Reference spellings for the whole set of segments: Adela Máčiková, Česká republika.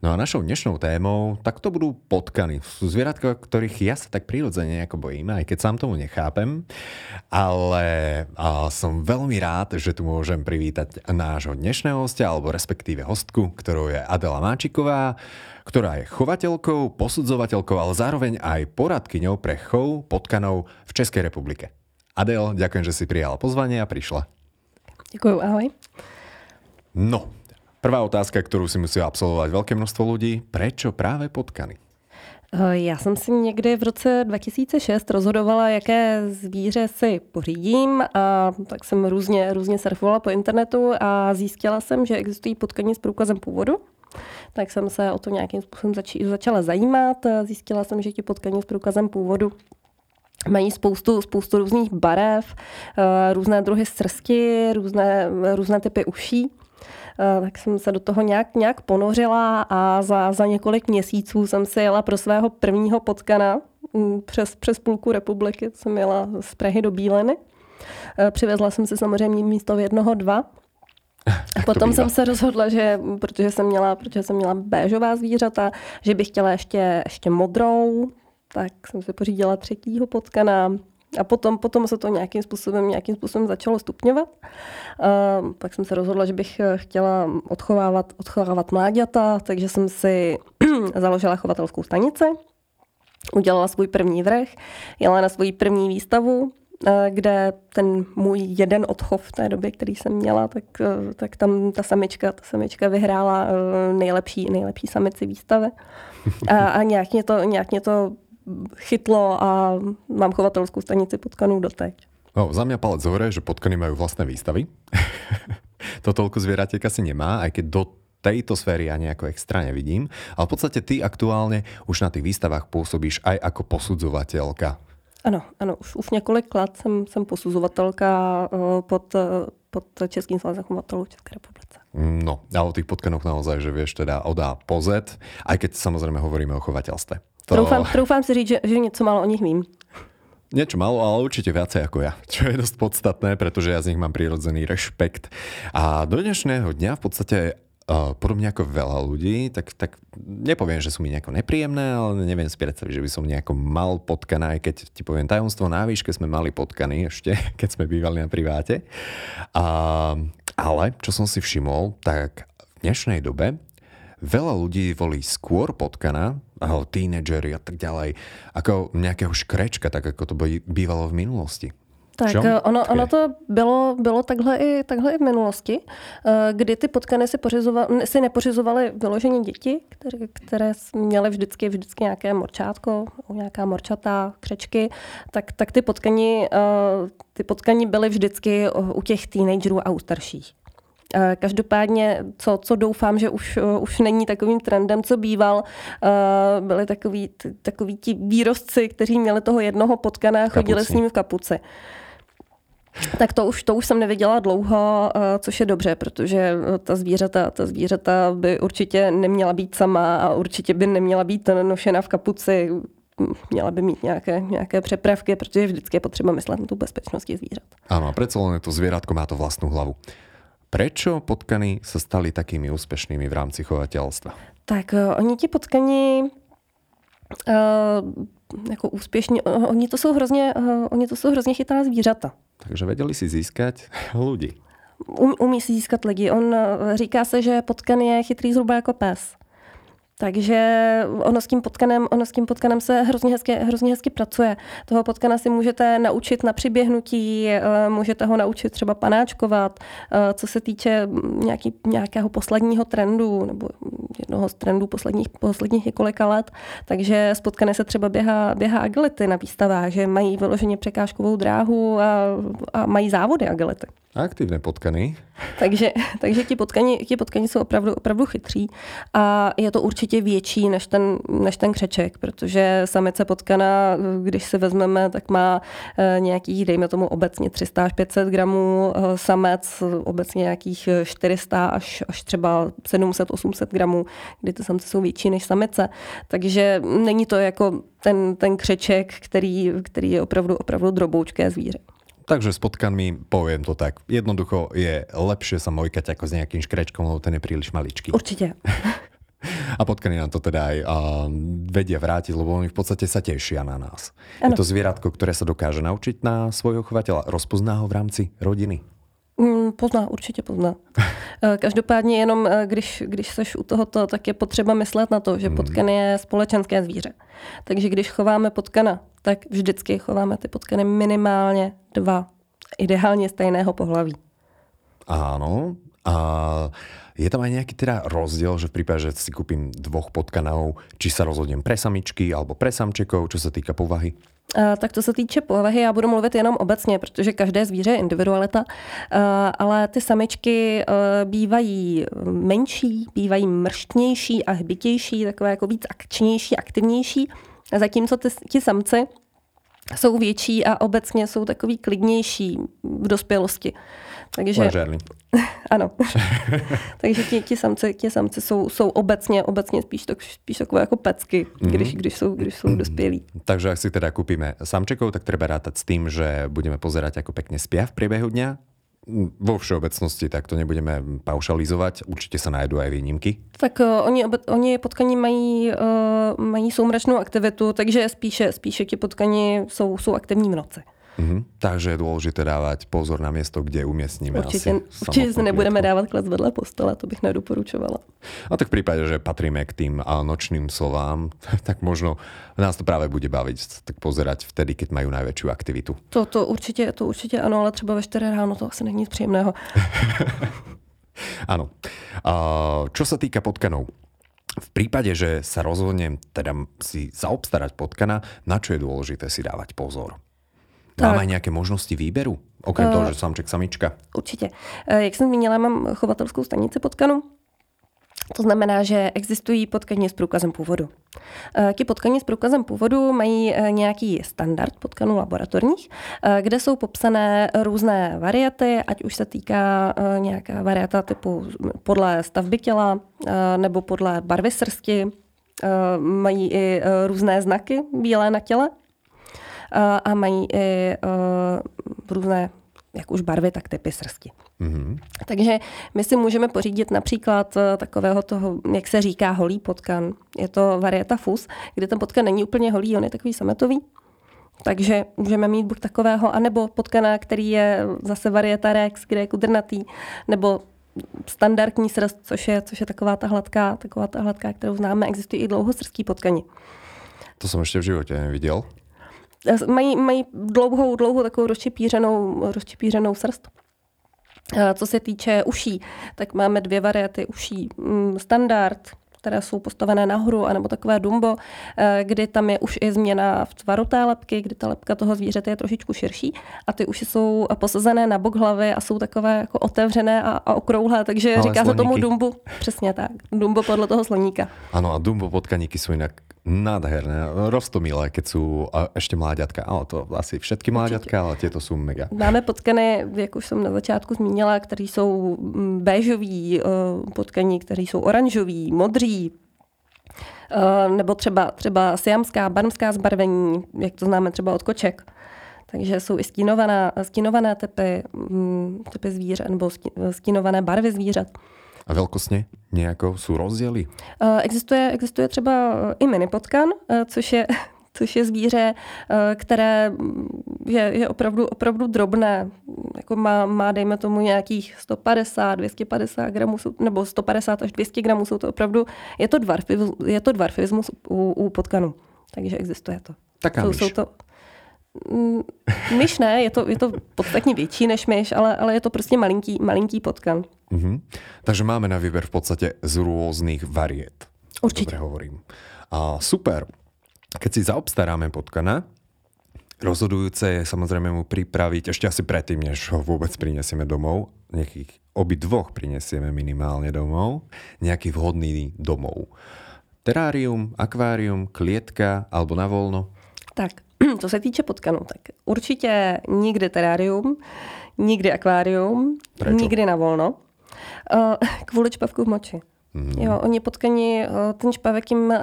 No a našou dnešnou témou, tak to budú potkany. Sú zvieratka, ktorých ja sa tak prirodzene nejako bojím, aj keď sám tomu nechápem. Ale som veľmi rád, že tu môžem privítať nášho dnešného hostia, alebo respektíve hostku, ktorou je Adela Máčiková, ktorá je chovateľkou, posudzovateľkou, ale zároveň aj poradkyňou pre chov potkanov v Českej republike. Adel, ďakujem, že si prijala pozvanie a prišla. Ďakujem, ahoj. No, prvá otázka, ktorú si musí absolvovať veľké množstvo ľudí. Prečo práve potkany? Já jsem si někdy v roce 2006 rozhodovala, jaké zvíře si pořídím, a tak jsem různě surfovala po internetu a zjistila jsem, že existují potkani s průkazem původu. Tak jsem se o to nějakým způsobem začala zajímat. Zjistila jsem, že ti potkani s průkazem původu mají spoustu různých barev, různé druhy srsti, různé typy uší. Tak jsem se do toho nějak ponořila a za několik měsíců jsem si jela pro svého prvního potkana přes půlku republiky, jsem jela z Prahy do Bíliny. Přivezla jsem si samozřejmě místo jednoho, dva. A potom jsem se rozhodla, že protože jsem měla béžová zvířata, že bych chtěla ještě modrou, tak jsem si pořídila třetího potkana. A potom se to nějakým způsobem začalo stupňovat. Pak jsem se rozhodla, že bych chtěla odchovávat mláďata, takže jsem si založila chovatelskou stanici, udělala svůj první vrch, jela na svou první výstavu, kde ten můj jeden odchov v té době, který jsem měla, tak tam ta samička vyhrála nejlepší samici výstavy. A nějak mě to chytlo a mám chovateľskú stanici potkanú doteď. No, za mňa palec hore, že potkany majú vlastné výstavy. To toľko zvieratiek asi nemá, aj keď do tejto sféry ja nejako extra nevidím. Ale v podstate ty aktuálne už na tých výstavách pôsobíš aj ako posudzovateľka. Ano, už několik let jsem posuzovatelka pod Českým svazem chovateľov České republice. No, ale o tých potkanoch naozaj, že vieš teda od A po Z, aj keď samozrejme hovoríme o chovateľstve. To... Troufám si říct, že něco málo o nich vím. Niečo málo, ale určite viacej ako ja, čo je dosť podstatné, pretože ja z nich mám prirodzený rešpekt. A do dnešného dňa v podstate podobne ako veľa ľudí, tak nepoviem, že sú mi nejako nepríjemné, ale neviem si predstaviť, že by som nejako mal potkaná, aj keď ti poviem tajomstvo, na výške sme mali potkany ešte, keď sme bývali na priváte. Ale čo som si všimol, tak v dnešnej dobe veľa ľudí volí skôr potkana, tínedžeri a tak ďalej, ako nejakého škrečka, tak ako to bývalo v minulosti. Tak ono to bylo takhle i v minulosti, kdy ty potkany si nepořizovaly vyloženě děti, které měly vždycky nějaké morčátko, nějaká morčata, křečky, tak ty potkani byly vždycky u těch teenagerů a u starších. Každopádně, co doufám, že už není takovým trendem, co býval, byli takoví ti výrostci, kteří měli toho jednoho potkana a chodili s ním v kapuci. Tak to už jsem neviděla dlouho, což je dobře, protože ta zvířata by určitě neměla být sama a určitě by neměla být nošena v kapuci. Měla by mít nějaké přepravky, protože vždycky je potřeba myslet na tu bezpečnost zvířat. Ano, a přece to zvířatko má to vlastnou hlavu. Prečo potkany sa stali takými úspešnými v rámci chovateľstva? Tak oni ti potkani jako úspěšní, oni to jsou hrozně chytrá zvířata. Takže vedeli si získat lidi. Umí si získat lidi. On říká se, že potkan je chytrý zhruba jako pes. Takže ono s tím potkanem se hrozně hezky pracuje. Toho potkana si můžete naučit na přiběhnutí, můžete ho naučit třeba panáčkovat. Co se týče nějakého posledního trendu, nebo jednoho z trendů posledních několika let, takže s potkany se třeba běhá agility na výstavách, že mají vyloženě překážkovou dráhu a mají závody agility. Aktivné potkany. Takže ti potkani jsou opravdu chytří a je to určitě určitě větší než ten křeček, protože samice potkana, když si vezmeme, tak má nějakých, dejme tomu obecně 300 až 500 gramů, samec obecně nějakých 400 až třeba 700-800 gramů, kdy ty samce jsou větší než samice. Takže není to jako ten křeček, který je opravdu droboučké zvíře. Takže s potkanmi, poviem to tak, jednoducho je lepšie sa mojkať ako s nejakým škrečkom, lebo ten je príliš maličký. Určite. A potkany nám to teda aj vedia vrátiť, lebo oni v podstate sa tešia na nás. Ano. Je to zvieratko, ktoré sa dokáže naučiť na svojho chovateľa. Rozpozná ho v rámci rodiny? Pozná, určitě pozná. Každopádně jenom, když seš u tohoto, tak je potřeba myslet na to, že potkan je společenské zvíře. Takže když chováme potkana, tak vždycky chováme ty potkany minimálně dva. Ideálně stejného pohlaví. Áno. A je tam aj nejaký teda rozdiel, že v prípade, že si kúpim dvoch potkanov, či sa rozhodnem pre samičky alebo pre samčekov, čo sa týka povahy? Tak to se týče povahy, já budu mluvit jenom obecně, protože každé zvíře je individualita, ale ty samičky bývají menší, bývají mrštnější a hbitější, takové jako víc akčnější, aktivnější, zatímco ti samci jsou větší a obecně jsou takový klidnější v dospělosti. Takže ano. Takže ti samci jsou obecně spíš takové jako pecky, když jsou dospělí. Takže ak si teda kúpime samčekov, tak treba rátať s tým, že budeme pozerať, ako pekne spia v priebehu dňa. Vo všeobecnosti tak to nebudeme paušalizovať, určite sa nájdú aj výnimky. Tak oni potkani mají soumračnou aktivitu, takže spíše ti potkani jsou aktivní v noci. Takže je dôležité dávať pozor na miesto, kde umiestníme. Určite nebudeme dávať klec vedľa postele, to bych nedoporučovala. A tak v prípade, že patríme k tým nočným slovám, tak možno nás to práve bude baviť, tak pozerať vtedy, keď majú najväčšiu aktivitu. To určite ano, ale třeba ve 4 ráno to asi není nic príjemného. Áno. Čo sa týka potkanov, v prípade, že sa rozhodnem teda si zaobstarať potkana, na čo je dôležité si dávať pozor? Mám aj nějaké možnosti výběru, okrem toho, že samček, samička? Určitě. Jak jsem zmínila, mám chovatelskou stanici potkanu. To znamená, že existují potkani s průkazem původu. Ti potkani s průkazem původu mají nějaký standard potkanů laboratorních, kde jsou popsané různé variety, ať už se týká nějaká varieta typu podle stavby těla nebo podle barvy srsti. Mají i různé znaky bílé na těle. A mají i různé, jak už barvy, tak typy srsti. Mm-hmm. Takže my si můžeme pořídit například takového toho, jak se říká, holý potkan. Je to varieta fus, kde ten potkan není úplně holý, on je takový sametový. Takže můžeme mít buď takového, anebo potkana, který je zase varieta rex, kde je kudrnatý, nebo standardní srst, což je taková ta hladká, kterou známe. Existují i dlouhosrstí potkani. To jsem ještě v životě neviděl. Mají dlouhou takovou rozčepířenou srst. Co se týče uší, tak máme dvě variety uší. Standard, které jsou postavené nahoru, anebo takové dumbo, kdy tam je už i změna v tvaru té lebky, kdy ta lebka toho zvířete je trošičku širší a ty uši jsou posazené na bok hlavy a jsou takové jako otevřené a okrouhlé, takže ale říká sloníky. Se tomu dumbo. Přesně tak, dumbo podle toho sloníka. Ano, a dumbo potkaníky jsou jinak nádherné, roztomilé, keď sú ešte mláďatka. Áno, to asi všetky mláďatka, ale tieto sú mega. Máme potkany, jak už som na začátku zmínila, ktorí sú béžoví, potkani, ktorí sú oranžoví, modří, nebo třeba siamská, barmská zbarvení, jak to známe třeba od koček. Takže jsou i stínované typy zvířat, nebo stínované barvy zvířat. A velkostně nějakou jsou rozděly? Existuje třeba i minipotkan, což je zvíře, které je opravdu drobné. Jako má dejme tomu nějakých 150, 250 gramů, nebo 150 až 200 gramů, jsou to opravdu, je to dwarfismus u potkanu. Takže existuje to. Taká myš. Jsou to, myš ne, je to podstatně větší než myš, ale je to prostě malinký potkan. Mm-hmm. Takže máme na výber v podstate z rôznych variet. Určite. Dobre hovorím. A super. Keď si zaobstaráme potkana, rozhodujúce je samozrejme mu pripraviť ešte asi predtým, než ho vôbec prinesieme domov. Nejakých obidvoch prinesieme minimálne domov. Nejaký vhodný domov. Terárium, akvárium, klietka alebo na volno? Tak, co se týče potkanů, tak určitě nikdy terárium, nikdy akvárium, Prečo? Nikdy na volno. Kvůli čpavku v moči. Mm. Jo, oni potkani, ten špavek jim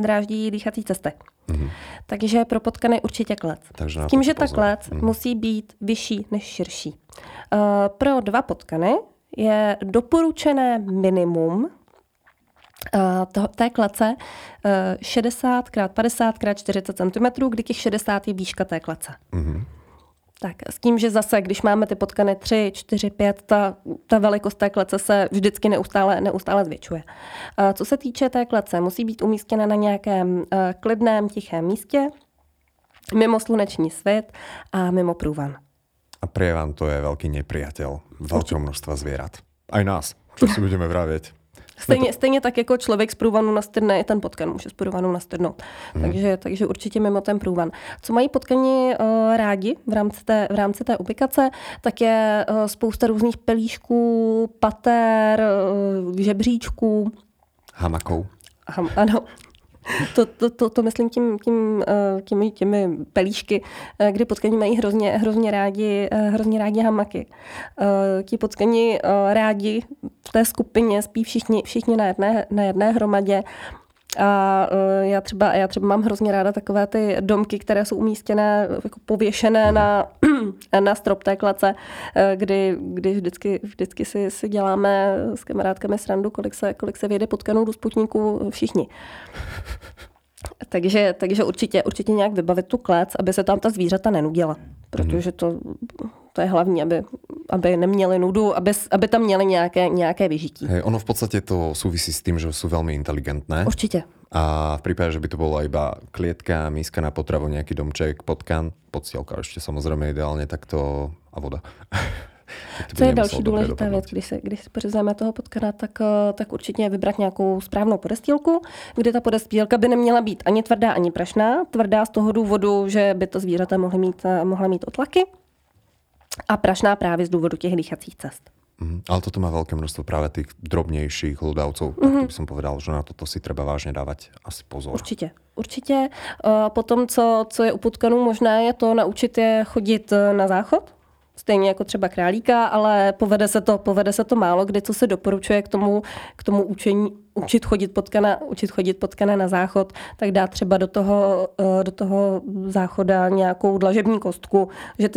dráždí dýchací cesty. Mm. Takže pro potkany určitě klec. S tím, že ta klec musí být vyšší než širší. Pro dva potkany je doporučené minimum té klece 60 x 50 x 40 cm, kdy těch 60 je výška té klece. Mm. Tak s tím, že zase, když máme ty potkany 3, 4, 5, ta velikost té klece se vždycky neustále zvětšuje. Co se týče té klece, musí být umístěna na nějakém klidném, tichém místě, mimo sluneční svit a mimo průvan. A prievan to je velký nepriateľ velkého množstva zvierat. Aj nás, čo si budeme vravieť. Stejně tak, jako člověk z průvanu nastrne, i ten potkan může z průvanu nastrnout. Hmm. Takže určitě mimo ten průvan. Co mají potkani rádi v rámci té ubikace, tak je spousta různých pelíšků, pater, žebříčků. Hamakou. Ano. To myslím těmi pelíšky, kdy potkani mají hrozně rádi hamaky. Ti potkani rádi v té skupině spí všichni na jedné hromadě. A já třeba mám hrozně ráda takové ty domky, které jsou umístěné, jako pověšené na strop té klece, kdy vždycky si děláme s kamarádkami srandu, kolik se vyjde potkanou do sputníku všichni. Takže určitě nějak vybavit tu klec, aby se tam ta zvířata nenudila, protože to je hlavní, aby neměli nudu, aby tam měli nějaké vyžití. Hej, ono v podstatě to souvisí s tím, že jsou velmi inteligentné. Určitě. A v případě, že by to byla iba klietka, míska na potravu, nějaký domček, potkan, podstielka ještě samozřejmě ideálně, tak to a voda. To je další důležitá věc, když si pořizujeme toho potkana, tak určitě vybrat nějakou správnou podestýlku, kde ta podestýlka by neměla být ani tvrdá, ani prašná. Tvrdá z toho důvodu, že by to zvířata mohla mít otlaky, a prašná právě z důvodu těch dýchacích cest. Ale toto má velké množstvo právě těch drobnějších hlodavců. Tak to bych som povedal, že na toto si třeba vážně dávat asi pozor. Určitě. Potom, co je u potkanů možné, je to naučit je chodit na záchod. Stejně jako třeba králíka, ale povede se to málo kdy, co se doporučuje k tomu učit chodit potkana na záchod, tak dá třeba do toho záchoda nějakou dlažební kostku, že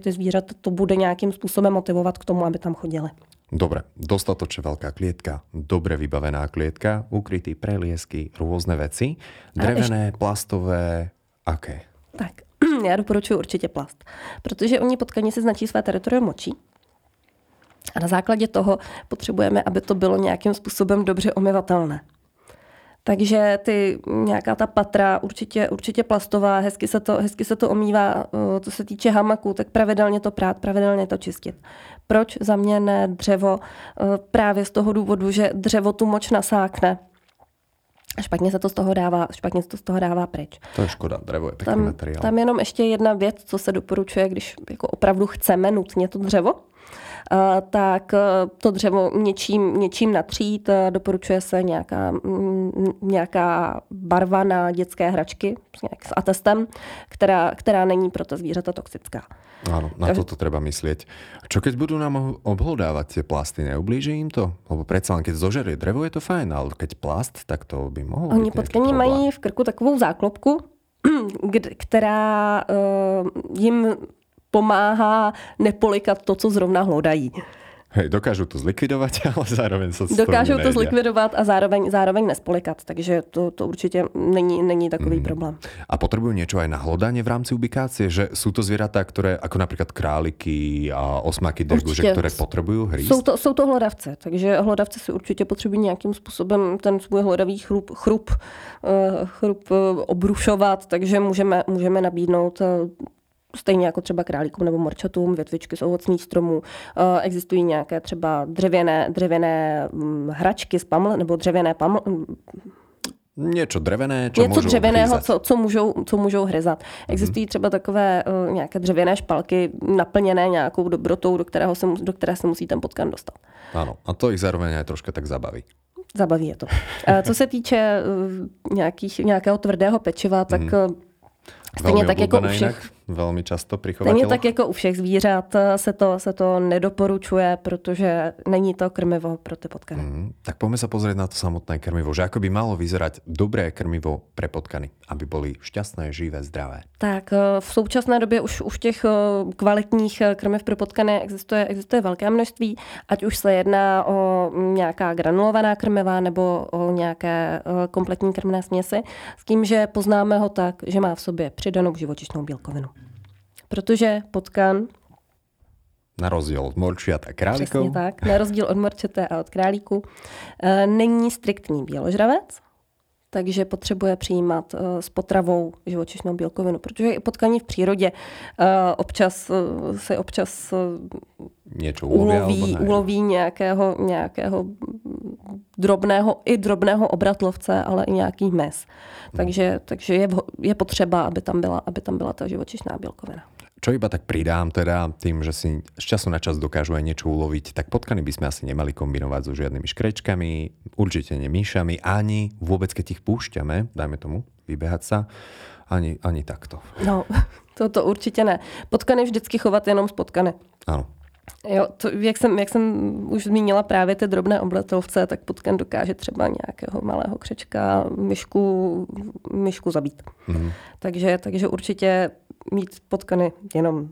ty zvířata to bude nějakým způsobem motivovat k tomu, aby tam chodili. Dobre, dostatočne veľká klietka, dobre vybavená klietka, ukrytý preliesky, rôzne veci, drevené, plastové, aké? Tak. Já doporučuji určitě plast, protože oni potkani si značí své teritorium močí a na základě toho potřebujeme, aby to bylo nějakým způsobem dobře omyvatelné. Takže nějaká ta patra určitě plastová, hezky se to omývá. Co se týče hamaků, tak pravidelně to prát, pravidelně to čistit. Proč za mě ne dřevo? Právě z toho důvodu, že dřevo tu moč nasákne. A špatně se to z toho dává pryč. To je škoda, dřevo je pěkný materiál. Tam jenom ještě jedna věc, co se doporučuje, když jako opravdu chceme nutně to dřevo, tak to dřevo něčím natřít. Doporučuje se nějaká barva na dětské hračky s atestem, která není pro ta zvířata toxická. Áno, na toto treba myslieť. Čo keď budú nám obhlodávať tie plasty, neublíži im to? Lebo predsa len keď zožerie drevo, je to fajn, ale keď plast, tak to by mohlo byť. Oni potkani mají v krku takovou záklopku, která jim pomáhá nepolikat to, co zrovna hlodají. Hej, dokážu to zlikvidovat, ale zároveň se dokážou to zlikvidovat a zároveň nespolikat, takže to určitě není takový problém. A potřebují něco aj na hlodání v rámci ubikácie, že jsou to zvířata, které jako například králíky a osmaky drguže, které potřebují hríst. Jsou to hlodavce, takže hlodavce si určitě potřebují nějakým způsobem ten svůj hlodavý chrup obrušovat, takže můžeme nabídnout stejně jako třeba králíkům nebo morčatům, větvičky z ovocných stromů. Existují nějaké třeba dřevěné hračky z pamle, nebo dřevěné pamle. Něco dřevěné, co můžou hryzat. Existují třeba takové nějaké dřevěné špalky naplněné nějakou dobrotou, do které se musí ten potkan dostat. Ano, a to jich zároveň aj trošku tak zabaví. Zabaví je to. Co se týče nějakého tvrdého pečiva, tak stejně tak jako u všech. Velmi často při chovatelích. Stejně tak jako u všech zvířat se to nedoporučuje, protože není to krmivo pro ty potkany. Tak pojďme se pozrieť na to samotné krmivo. Že ako by malo vyzerať dobré krmivo pre potkany, aby boli šťastné, živé, zdravé? Tak v současné době už těch kvalitních krmiv pro potkany existuje velké množství, ať už se jedná o nějaká granulovaná krmiva nebo o nějaké kompletní krmné směsi, s tím, že poznáme ho tak, že má v sobě přidanou živočišnou bílkovinu. Protože potkan... Na rozdíl od morčiat a králíků. Přesně tak. Na rozdíl od morčete a od králíku. Není striktní běložravec, takže potřebuje přijímat s potravou živočišnou bílkovinu. Protože i potkaní v přírodě občas uloví nějakého drobného obratlovce, ale i nějaký hmyz. Takže je potřeba, aby tam byla ta živočišná bílkovina. Čo iba tak pridám teda tým, že si z času na čas dokážu aj niečo uloviť, tak potkany by sme asi nemali kombinovať so žiadnymi škrečkami, určite nie myšami, ani vôbec keď ich púšťame, dajme tomu, vybehať sa, ani takto. No, toto určite ne. Potkany vždycky chovat jenom z potkany. Áno. Jo, to, jak jsem už zmínila právě ty drobné oblatelovce, tak potkan dokáže třeba nějakého malého křečka, myšku zabít. Takže určitě mít potkany jenom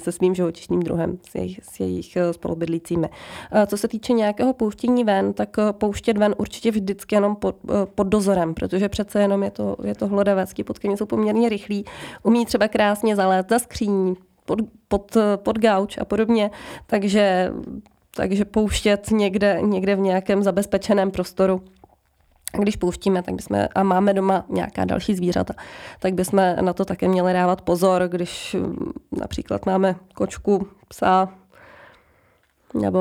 se svým živočišným druhem, s jejich spolubydlícími. Co se týče nějakého pouštění ven, tak pouštět ven určitě vždycky jenom pod dozorem, protože přece jenom je to hlodavec, potkany jsou poměrně rychlí, umí třeba krásně zalézt za skříň, pod gauč a podobně, takže pouštět někde v nějakém zabezpečeném prostoru. A když pouštíme, tak bychom, a máme doma nějaká další zvířata, tak bychom na to také měli dávat pozor, když například máme kočku, psa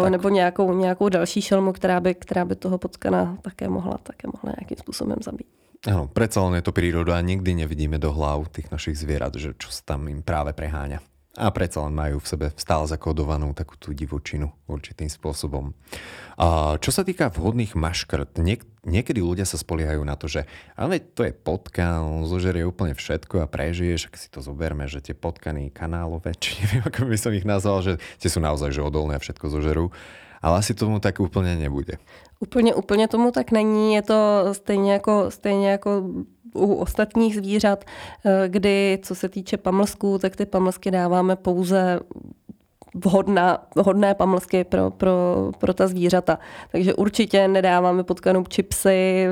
nebo nějakou další šelmu, která by toho potkana také mohla nějakým způsobem zabít. Áno, predsa len je to príroda a nikdy nevidíme do hlav tých našich zvierat, že čo sa tam im práve preháňa. A predsa len majú v sebe stále zakodovanú takú tú divočinu určitým spôsobom. A čo sa týka vhodných maškrt, niekedy ľudia sa spoliehajú na to, že ale to je potkan, zožerie úplne všetko a prežiješ, ak si to zoberme, že tie potkany kanálové, či neviem, ako by som ich nazval, že tie sú naozaj že odolné a všetko zožerú. Ale asi tomu tak úplně nebude. Úplně tomu tak není. Je to stejně jako u ostatních zvířat, kdy, co se týče pamlsků, tak ty pamlsky dáváme pouze vhodné pamlsky pro ta zvířata. Takže určitě nedáváme potkanům chipsy,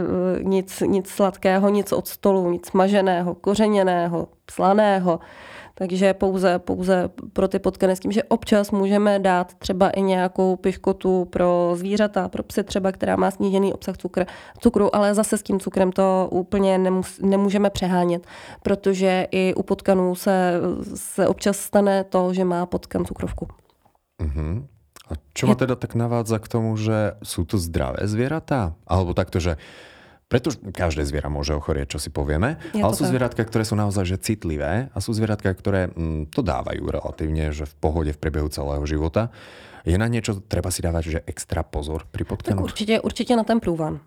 nic sladkého, nic od stolu, nic maženého, kořeněného, slaného. Takže pouze pro ty potkany s tím, že občas můžeme dát třeba i nějakou piškotu pro zvířata, pro psy třeba, která má snížený obsah cukru, ale zase s tím cukrem to úplně nemůžeme přehánět, protože i u potkanů se občas stane to, že má potkan cukrovku. Mm-hmm. A čo ma teda tak navádza k tomu, že sú to zdravé zvieratá? Alebo takto, že pretože každé zviera môže ochorieť, čo si povieme, ale sú zvieratká, ktoré sú naozaj že citlivé a sú zvieratká, ktoré to dávajú relatívne, že v pohode v priebehu celého života. Je na niečo, treba si dávať že extra pozor pri potkanu? Tak určitě na ten průvan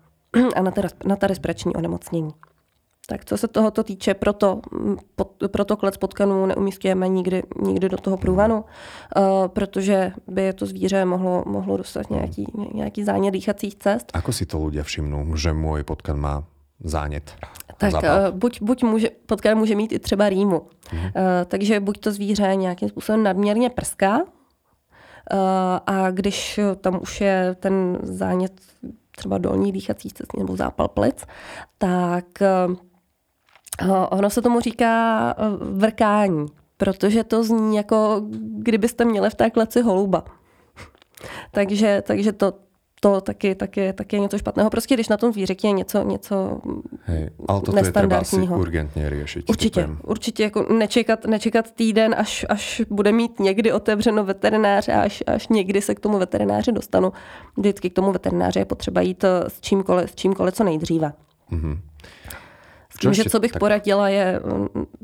a na ta respirační onemocnění. Tak co se tohoto týče, proto klec potkanů neumístujeme nikdy do toho průvanu, protože by to zvíře mohlo dostat nějaký zánět dýchacích cest. Ako si to ľudia všimnou, že můj potkan má zánět? Tak potkan může mít i třeba rýmu. Takže buď to zvíře nějakým způsobem nadměrně prská, a když tam už je ten zánět třeba dolní dýchací cest nebo zápal plic, tak ono se tomu říká vrkání, protože to zní jako kdybyste měli v té kleci holuba. takže to taky je něco špatného. Prostě když na tom zvířeti je něco nestandardního. Ale to je urgentně řešit. Určitě jako nečekat týden, až bude mít někdy otevřeno veterinář a až někdy se k tomu veterináři dostanu. Vždycky k tomu veterináři je potřeba jít s čímkoliv co nejdříve. Mm-hmm. Takže co bych poradila je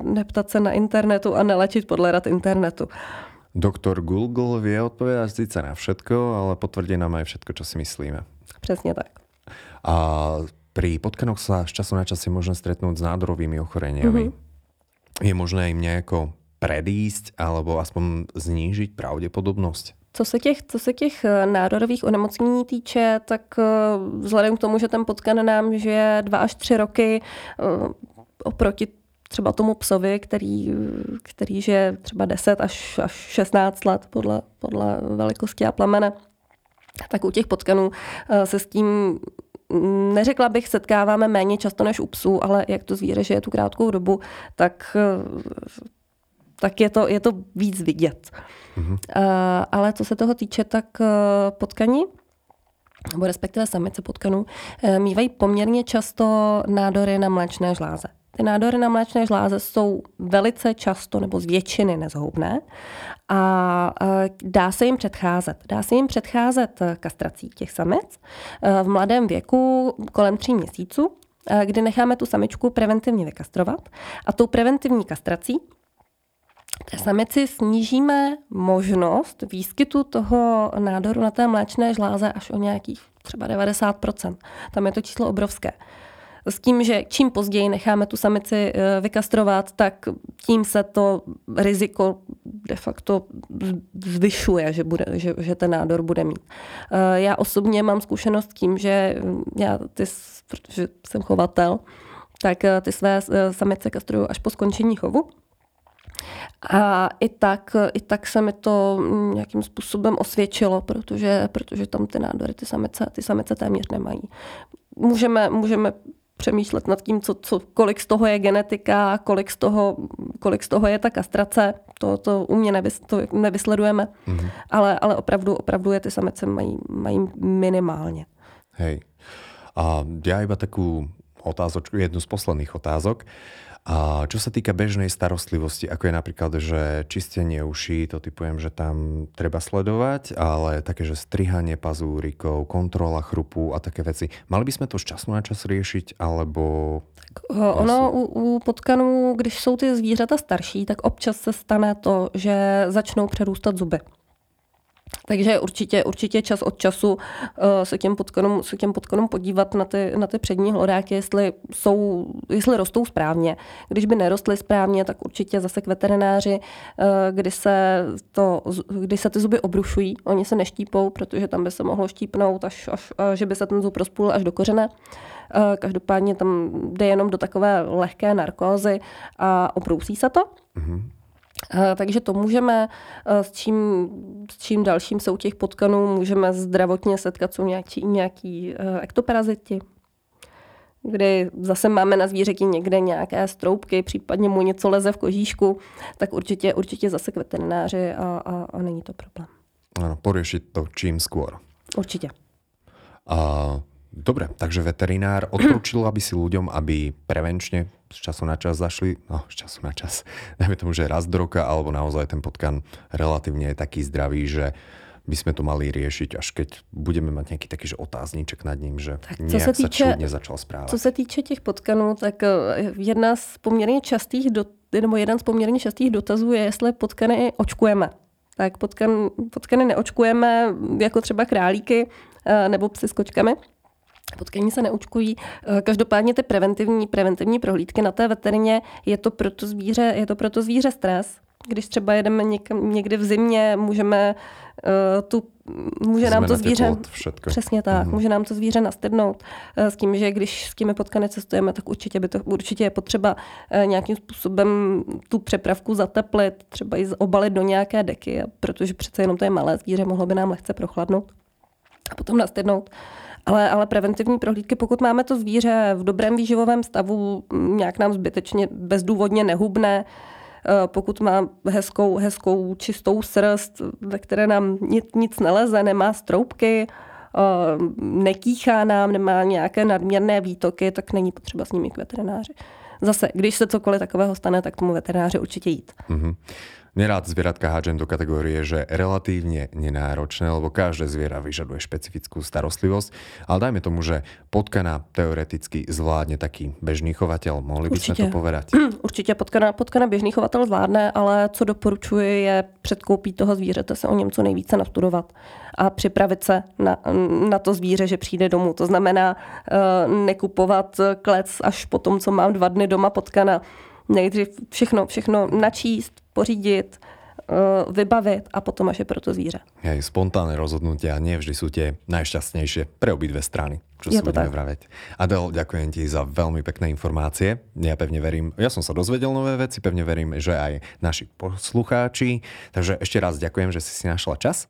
neptat se na internetu a nelečit podle rad internetu. Doktor Google vie odpovedať síce na všetko, ale potvrdí nám aj všetko, čo si myslíme. Presne tak. A pri potkanoch sa z času na čas je možné stretnúť s nádorovými ochoreniami. Mm-hmm. Je možné im nejako predísť alebo aspoň znížit pravděpodobnost? Co se těch nádorových onemocnění týče, tak vzhledem k tomu, že ten potkan nám žije 2 až 3 roky oproti třeba tomu psovi, který žije třeba 10 až 16 let podle velikosti a plemene, tak u těch potkanů se s tím, neřekla bych, setkáváme méně často než u psů, ale jak to zvíře žije tu krátkou dobu, tak je to víc vidět. Mm-hmm. Ale co se toho týče, tak potkani, nebo respektive samice potkanů, mývají poměrně často nádory na mléčné žláze. Ty nádory na mléčné žláze jsou velice často nebo z většiny nezhoubné a dá se jim předcházet. Dá se jim předcházet kastrací těch samic v mladém věku kolem 3 měsíců, kdy necháme tu samičku preventivně vykastrovat a tou preventivní kastrací samici snížíme možnost výskytu toho nádoru na té mléčné žláze až o nějakých třeba 90%. Tam je to číslo obrovské. S tím, že čím později necháme tu samici vykastrovat, tak tím se to riziko de facto zvyšuje, že ten nádor bude mít. Já osobně mám zkušenost tím, protože jsem chovatel, tak ty své samice kastruju až po skončení chovu. A i tak se mi to nějakým způsobem osvědčilo, protože tam ty nádory, ty samice téměř nemají. Můžeme přemýšlet nad tím, kolik z toho je genetika, kolik z toho je ta kastrace. To u mě nevysledujeme, mm-hmm. ale opravdu je ty samice mají minimálně. Hej, a já iba takú otázočku, jednu z posledných otázok. A čo sa týka bežnej starostlivosti, ako je napríklad, že čistenie uší, to typujem, že tam treba sledovať, ale také, že strihanie pazúrikov, kontrola chrupu a také veci. Mali by sme to z času na čas riešiť, alebo... Ono u potkanů, když jsou ty zvířata starší, tak občas se stane to, že začnou přerůstat zuby. Takže určitě čas od času se těm potkanům podívat na ty přední hlodáky, jestli rostou správně. Když by nerostly správně, tak určitě zase k veterináři, kdy se ty zuby obrušují. Oni se neštípou, protože tam by se mohlo štípnout, že by se ten zub rozpůl až do kořene. Každopádně tam jde jenom do takové lehké narkózy a obrousí se to. Mm-hmm. Takže to můžeme, s čím dalším se u těch potkanů můžeme zdravotně setkat, jsou nějaký ektoparaziti, kdy zase máme na zvířeti někde nějaké stroupky, případně mu něco leze v kožíšku, tak určitě zase k veterináři a není to problém. Ano, poriešiť to čím skôr. Určitě. Dobre, takže veterinár odporúčil, aby si ľuďom, aby prevenčne z času na čas dajme tomu, že raz do roka, alebo naozaj ten potkan relatívne je taký zdravý, že by sme to mali riešiť, až keď budeme mať nejaký taký otázníček nad ním, že tak, nějak se čudně začal správať. Co se týče těch potkanů, tak jeden z poměrně častých dotazů je, jestli potkany očkujeme. Tak potkany neočkujeme, jako třeba králíky nebo psy s kočkami. Potkani se neočkují. Každopádně ty preventivní prohlídky na té veterině, je to pro to zvíře stres. Když třeba jedeme někdy v zimě, může nám to zvíře nastydnout. S tím, že když s těmi potkany cestujeme, tak určitě je potřeba nějakým způsobem tu přepravku zateplit, třeba i obalit do nějaké deky, protože přece jenom to je malé zvíře, mohlo by nám lehce prochladnout a potom nastydnout. Ale preventivní prohlídky, pokud máme to zvíře v dobrém výživovém stavu, nějak nám zbytečně bezdůvodně nehubne, pokud má hezkou čistou srst, ve které nám nic neleze, nemá stroupky, nekýchá nám, nemá nějaké nadměrné výtoky, tak není potřeba s nimi k veterináři. Zase, když se cokoliv takového stane, tak tomu veterináři určitě jít. Mm-hmm. Nerád zvieratka hádžem do kategórie, že relatívne nenáročné, lebo každé zviera vyžaduje špecifickú starostlivosť, ale dajme tomu, že potkaná teoreticky zvládne taký bežný chovateľ. Mohli by sme to povedať? Určitě potkaná běžný chovatel zvládne, ale co doporučuji je před koupí toho zvířete se o něm co nejvíce nastudovat a připravit se na to zvíře, že přijde domů. To znamená nekupovat klec až po tom, co mám 2 dny doma potkana. Nejdřív všechno načíst, pořídit, vybavit a potom až je pro to zvíře. Hej, spontánne rozhodnutia nevždy sú tie najšťastnejšie pre obidve strany, čo si budeme vraveť. Adel, ďakujem ti za veľmi pekné informácie. Ja pevne verím, ja som sa dozvedel nové veci, pevne verím, že aj naši poslucháči. Takže ešte raz ďakujem, že si našla čas.